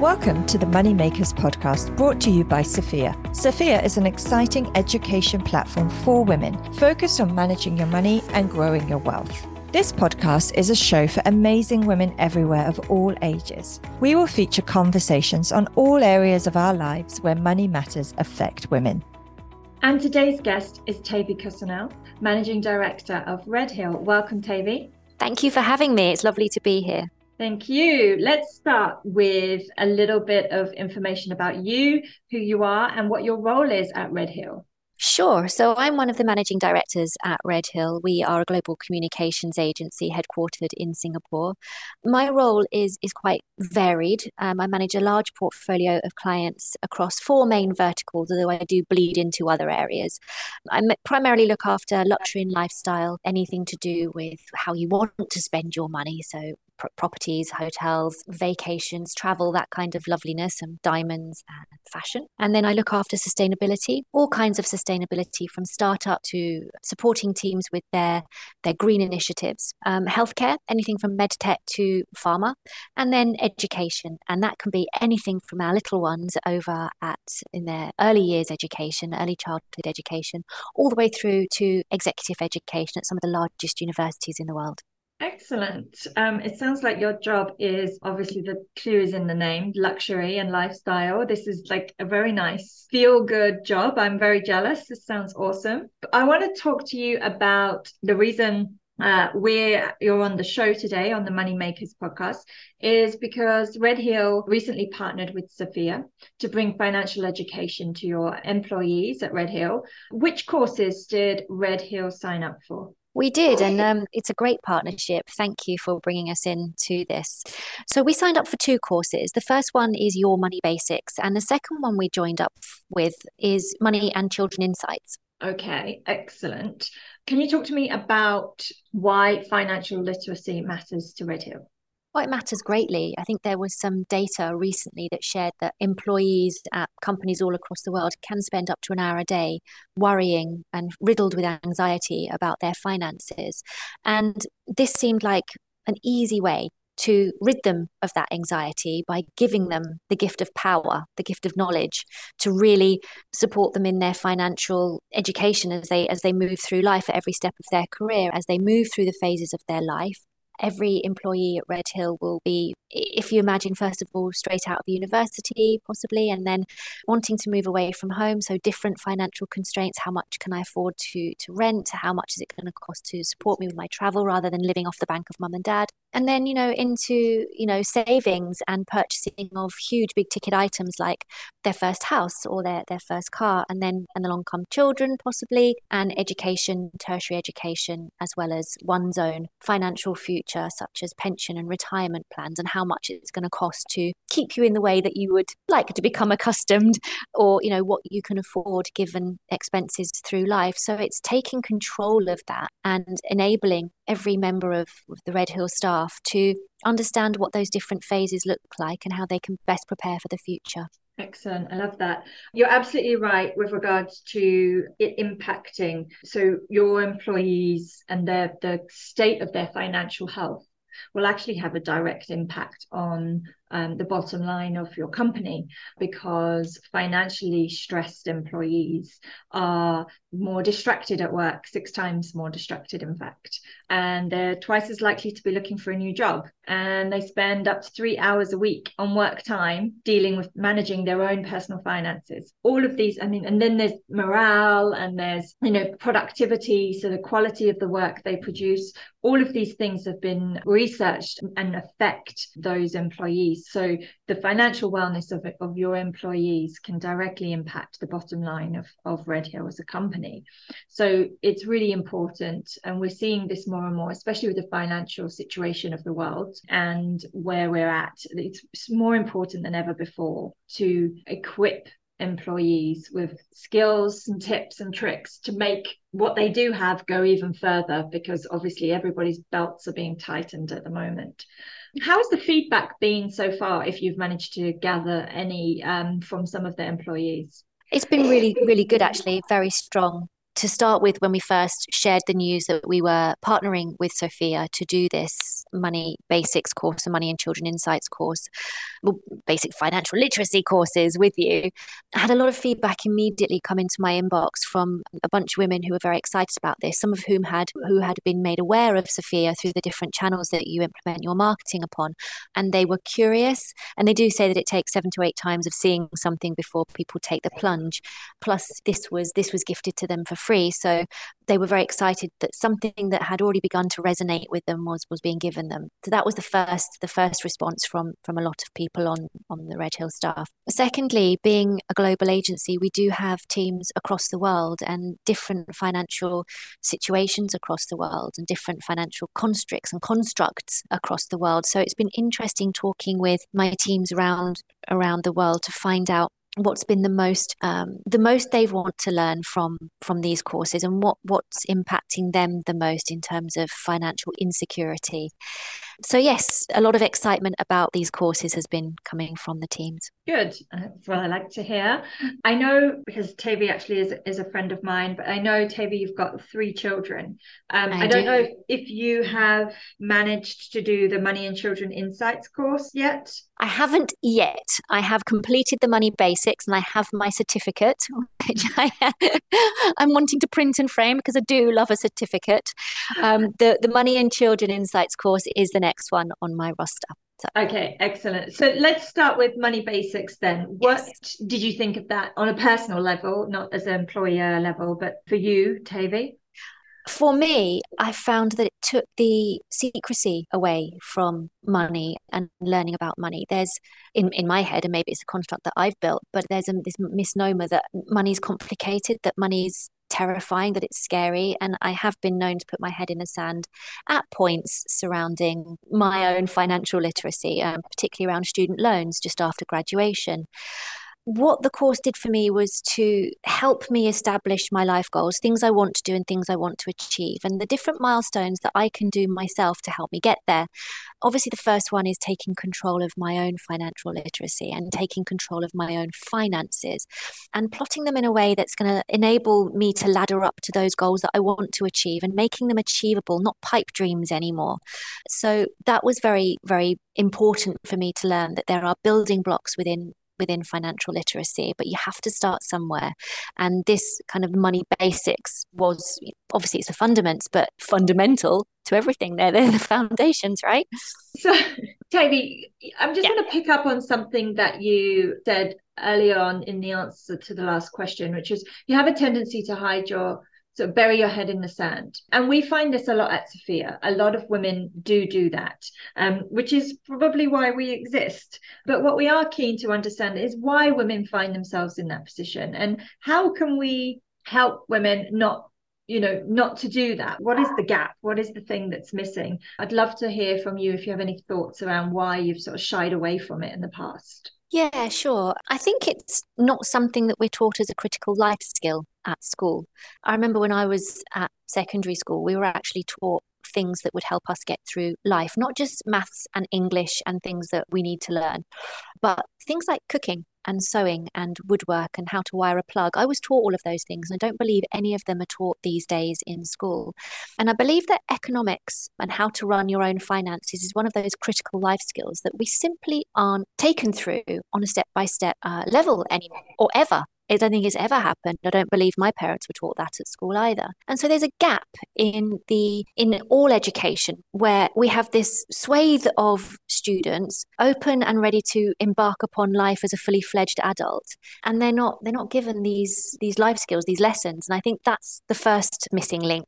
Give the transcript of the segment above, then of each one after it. Welcome to the Money Makers podcast, brought to you by Sophia. Sophia is an exciting education platform for women, focused on managing your money and growing your wealth. This podcast is a show for amazing women everywhere of all ages. We will feature conversations on all areas of our lives where money matters affect women. And today's guest is Tavy Cussinel, Managing Director of Redhill. Welcome, Tavy. Thank you for having me. It's lovely to be here. Thank you. Let's start with a little bit of information about you, who you are, and what your role is at Redhill. Sure. So I'm one of the managing directors at Redhill. We are a global communications agency headquartered in Singapore. My role is quite varied. I manage a large portfolio of clients across four main verticals, although I do bleed into other areas. I primarily look after luxury and lifestyle, anything to do with how you want to spend your money. So properties, hotels, vacations, travel, that kind of loveliness, and diamonds and fashion. And then I look after sustainability, all kinds of sustainability, from startup to supporting teams with their green initiatives, healthcare, anything from medtech to pharma, and then education. And that can be anything from our little ones over in their early years education, early childhood education, all the way through to executive education at some of the largest universities in the world. Excellent. It sounds like your job is, obviously the clue is in the name, luxury and lifestyle. This is like a very nice feel-good job. I'm very jealous. This sounds awesome. I want to talk to you about the reason you're on the show today on the Money Makers podcast is because Redhill recently partnered with Sophia to bring financial education to your employees at Redhill. Which courses did Redhill sign up for? We did, and it's a great partnership. Thank you for bringing us into this. So we signed up for two courses. The first one is Your Money Basics, and the second one we joined up with is Money and Children Insights. Okay, excellent. Can you talk to me about why financial literacy matters to Redhill? Well, it matters greatly. I think there was some data recently that shared that employees at companies all across the world can spend up to an hour a day worrying and riddled with anxiety about their finances. And this seemed like an easy way to rid them of that anxiety by giving them the gift of power, the gift of knowledge, to really support them in their financial education as they move through life, at every step of their career, as they move through the phases of their life. Every employee at Redhill will be, if you imagine, first of all, straight out of university, possibly, and then wanting to move away from home. So different financial constraints. How much can I afford to rent? How much is it going to cost to support me with my travel rather than living off the bank of mum and dad? And then, into, savings and purchasing of huge big ticket items like their first house or their first car. And along come children, possibly, and education, tertiary education, as well as one's own financial future, such as pension and retirement plans, and how much it's going to cost to keep you in the way that you would like to become accustomed, or what you can afford given expenses through life. So it's taking control of that and enabling every member of the Redhill staff to understand what those different phases look like and how they can best prepare for the future. Excellent. I love that. You're absolutely right with regards to it impacting, so your employees and the state of their financial health will actually have a direct impact on the bottom line of your company, because financially stressed employees are more distracted at work, 6 times more distracted, in fact, and they're twice as likely to be looking for a new job. And they spend up to 3 hours a week on work time dealing with managing their own personal finances. All of these, and then there's morale, and there's, productivity, so the quality of the work they produce. All of these things have been researched and affect those employees. So the financial wellness of your employees can directly impact the bottom line of Redhill as a company. So it's really important. And we're seeing this more and more, especially with the financial situation of the world and where we're at. It's more important than ever before to equip employees with skills and tips and tricks to make what they do have go even further, because obviously everybody's belts are being tightened at the moment. How has the feedback been so far, if you've managed to gather any from some of the employees? It's been really, really good, actually, very strong. to start with, when we first shared the news that we were partnering with Sophia to do this Money Basics course, a Money and Children Insights course, basic financial literacy courses with you, I had a lot of feedback immediately come into my inbox from a bunch of women who were very excited about this, some of whom had been made aware of Sophia through the different channels that you implement your marketing upon. And they were curious. And they do say that it takes 7 to 8 times of seeing something before people take the plunge. Plus, this was gifted to them for free. So they were very excited that something that had already begun to resonate with them was being given them. So that was the first response from a lot of people on the Redhill staff. Secondly, being a global agency, we do have teams across the world and different financial situations across the world and different financial constricts and constructs across the world. So it's been interesting talking with my teams around the world to find out what's been the most they've wanted to learn from these courses and what's impacting them the most in terms of financial insecurity. So yes, a lot of excitement about these courses has been coming from the teams. Good. That's what I like to hear. I know, because Tavy actually is a friend of mine, but I know, Tavy, you've got 3 children. I don't know if you have managed to do the Money and Children Insights course yet. I haven't yet. I have completed the Money Basics and I have my certificate, which I'm wanting to print and frame because I do love a certificate. The Money and Children Insights course is the next one on my roster. So. Okay, excellent. So let's start with Money Basics then. What did you think of that on a personal level, not as an employer level, but for you, Tavy? For me, I found that it took the secrecy away from money and learning about money. There's, in my head, and maybe it's a construct that I've built, but there's this misnomer that money's complicated, that money's terrifying, that it's scary, and I have been known to put my head in the sand at points surrounding my own financial literacy, particularly around student loans just after graduation. What the course did for me was to help me establish my life goals, things I want to do and things I want to achieve, and the different milestones that I can do myself to help me get there. Obviously, the first one is taking control of my own financial literacy and taking control of my own finances and plotting them in a way that's going to enable me to ladder up to those goals that I want to achieve and making them achievable, not pipe dreams anymore. So that was very, very important for me to learn that there are building blocks within financial literacy, but you have to start somewhere. And this kind of Money Basics was, obviously it's the fundaments, but fundamental to everything. They're the foundations, right? So, Tavy, I'm just going to pick up on something that you said earlier on in the answer to the last question, which is you have a tendency to hide bury your head in the sand. And we find this a lot at Sophia. A lot of women do that, which is probably why we exist. But what we are keen to understand is why women find themselves in that position and how can we help women not to do that. What is the gap? What is the thing that's missing? I'd love to hear from you if you have any thoughts around why you've sort of shied away from it in the past. Yeah, sure. I think it's not something that we're taught as a critical life skill at school. I remember when I was at secondary school, we were actually taught things that would help us get through life, not just maths and English and things that we need to learn, but things like cooking and sewing and woodwork and how to wire a plug. I was taught all of those things, and I don't believe any of them are taught these days in school. And I believe that economics and how to run your own finances is one of those critical life skills that we simply aren't taken through on a step-by-step level anymore or ever. I don't think it's ever happened. I don't believe my parents were taught that at school either. And so there's a gap in all education where we have this swathe of students open and ready to embark upon life as a fully fledged adult, and they're not given these life skills, these lessons. And I think that's the first missing link.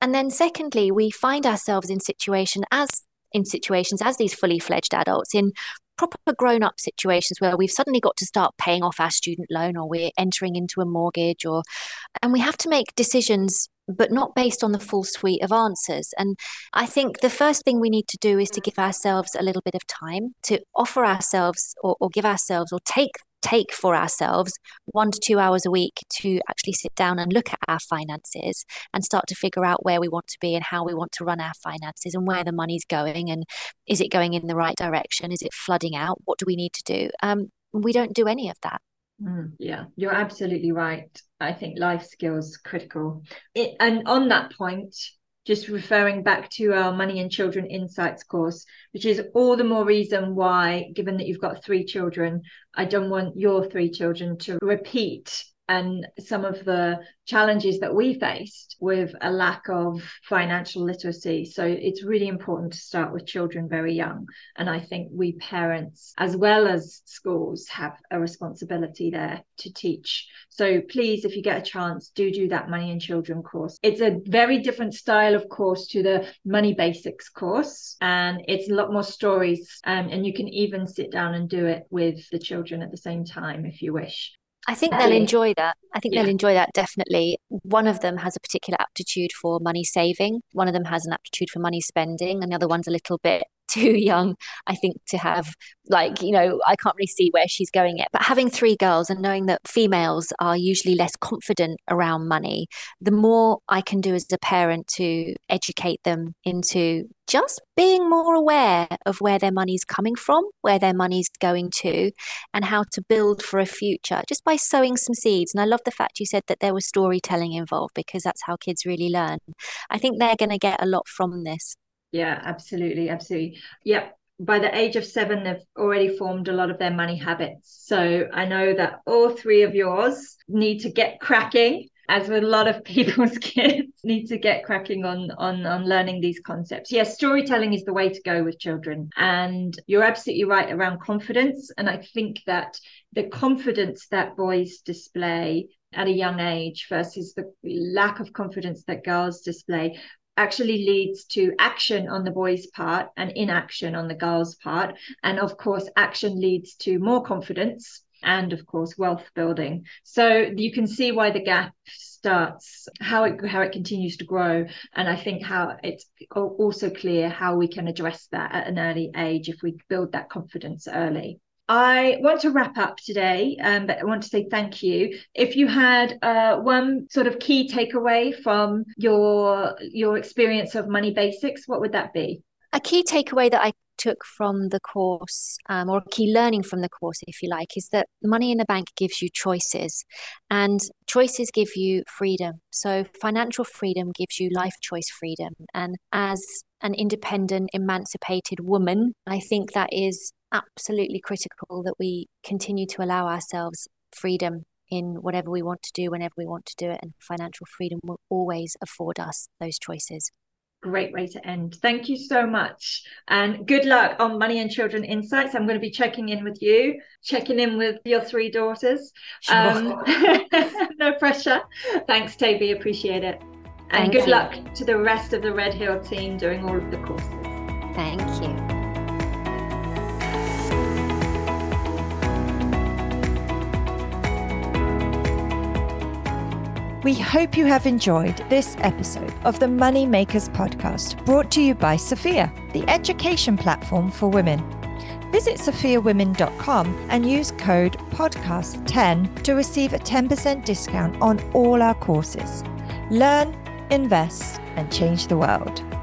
And then secondly, we find ourselves in situations as these fully fledged adults in proper grown-up situations where we've suddenly got to start paying off our student loan, or we're entering into a mortgage, and we have to make decisions, but not based on the full suite of answers. And I think the first thing we need to do is to give ourselves a little bit of time to offer ourselves or give ourselves or take for ourselves 1 to 2 hours a week to actually sit down and look at our finances and start to figure out where we want to be and how we want to run our finances and where the money's going and is it going in the right direction? Is it flooding out? What do we need to do? We don't do any of that. Yeah, you're absolutely right. I think life skills critical. And on that point, just referring back to our Money and Children Insights course, which is all the more reason why, given that you've got 3 children, I don't want your 3 children to repeat and some of the challenges that we faced with a lack of financial literacy. So it's really important to start with children very young. And I think we parents, as well as schools, have a responsibility there to teach. So please, if you get a chance, do that Money and Children course. It's a very different style of course to the Money Basics course. And it's a lot more stories. And you can even sit down and do it with the children at the same time if you wish. I think they'll enjoy that. I think they'll enjoy that, definitely. One of them has a particular aptitude for money saving. One of them has an aptitude for money spending. And the other one's a little bit too young, I think, to have, like, you know, I can't really see where she's going yet. But having 3 girls and knowing that females are usually less confident around money, the more I can do as a parent to educate them into just being more aware of where their money's coming from, where their money's going to, and how to build for a future just by sowing some seeds. And I love the fact you said that there was storytelling involved, because that's how kids really learn. I think they're going to get a lot from this. Yeah, absolutely. Absolutely. Yep. By the age of 7, they've already formed a lot of their money habits. So I know that all 3 of yours need to get cracking, as with a lot of people's kids, need to get cracking on learning these concepts. Yes, storytelling is the way to go with children. And you're absolutely right around confidence. And I think that the confidence that boys display at a young age versus the lack of confidence that girls display actually leads to action on the boys' part and inaction on the girls' part. And of course, action leads to more confidence and, of course, wealth building. So you can see why the gap starts, how it continues to grow. And I think how it's also clear how we can address that at an early age if we build that confidence early. I want to wrap up today, but I want to say thank you. If you had one sort of key takeaway from your experience of Money Basics, what would that be? A key takeaway that I took from the course, or a key learning from the course, if you like, is that money in the bank gives you choices, and choices give you freedom. So financial freedom gives you life choice freedom. And as an independent, emancipated woman, I think that is absolutely critical, that we continue to allow ourselves freedom in whatever we want to do, whenever we want to do it. And financial freedom will always afford us those choices. Great way to end. Thank you so much. And good luck on Money and Children Insights. I'm going to be checking in with you, checking in with your 3 daughters. Sure. No pressure. Thanks, Tavy. Appreciate it. And good luck to the rest of the Redhill team doing all of the courses. Thank you. We hope you have enjoyed this episode of the Money Makers podcast, brought to you by Sophia, the education platform for women. Visit sophiawomen.com and use code podcast10 to receive a 10% discount on all our courses. Learn, invest, and change the world.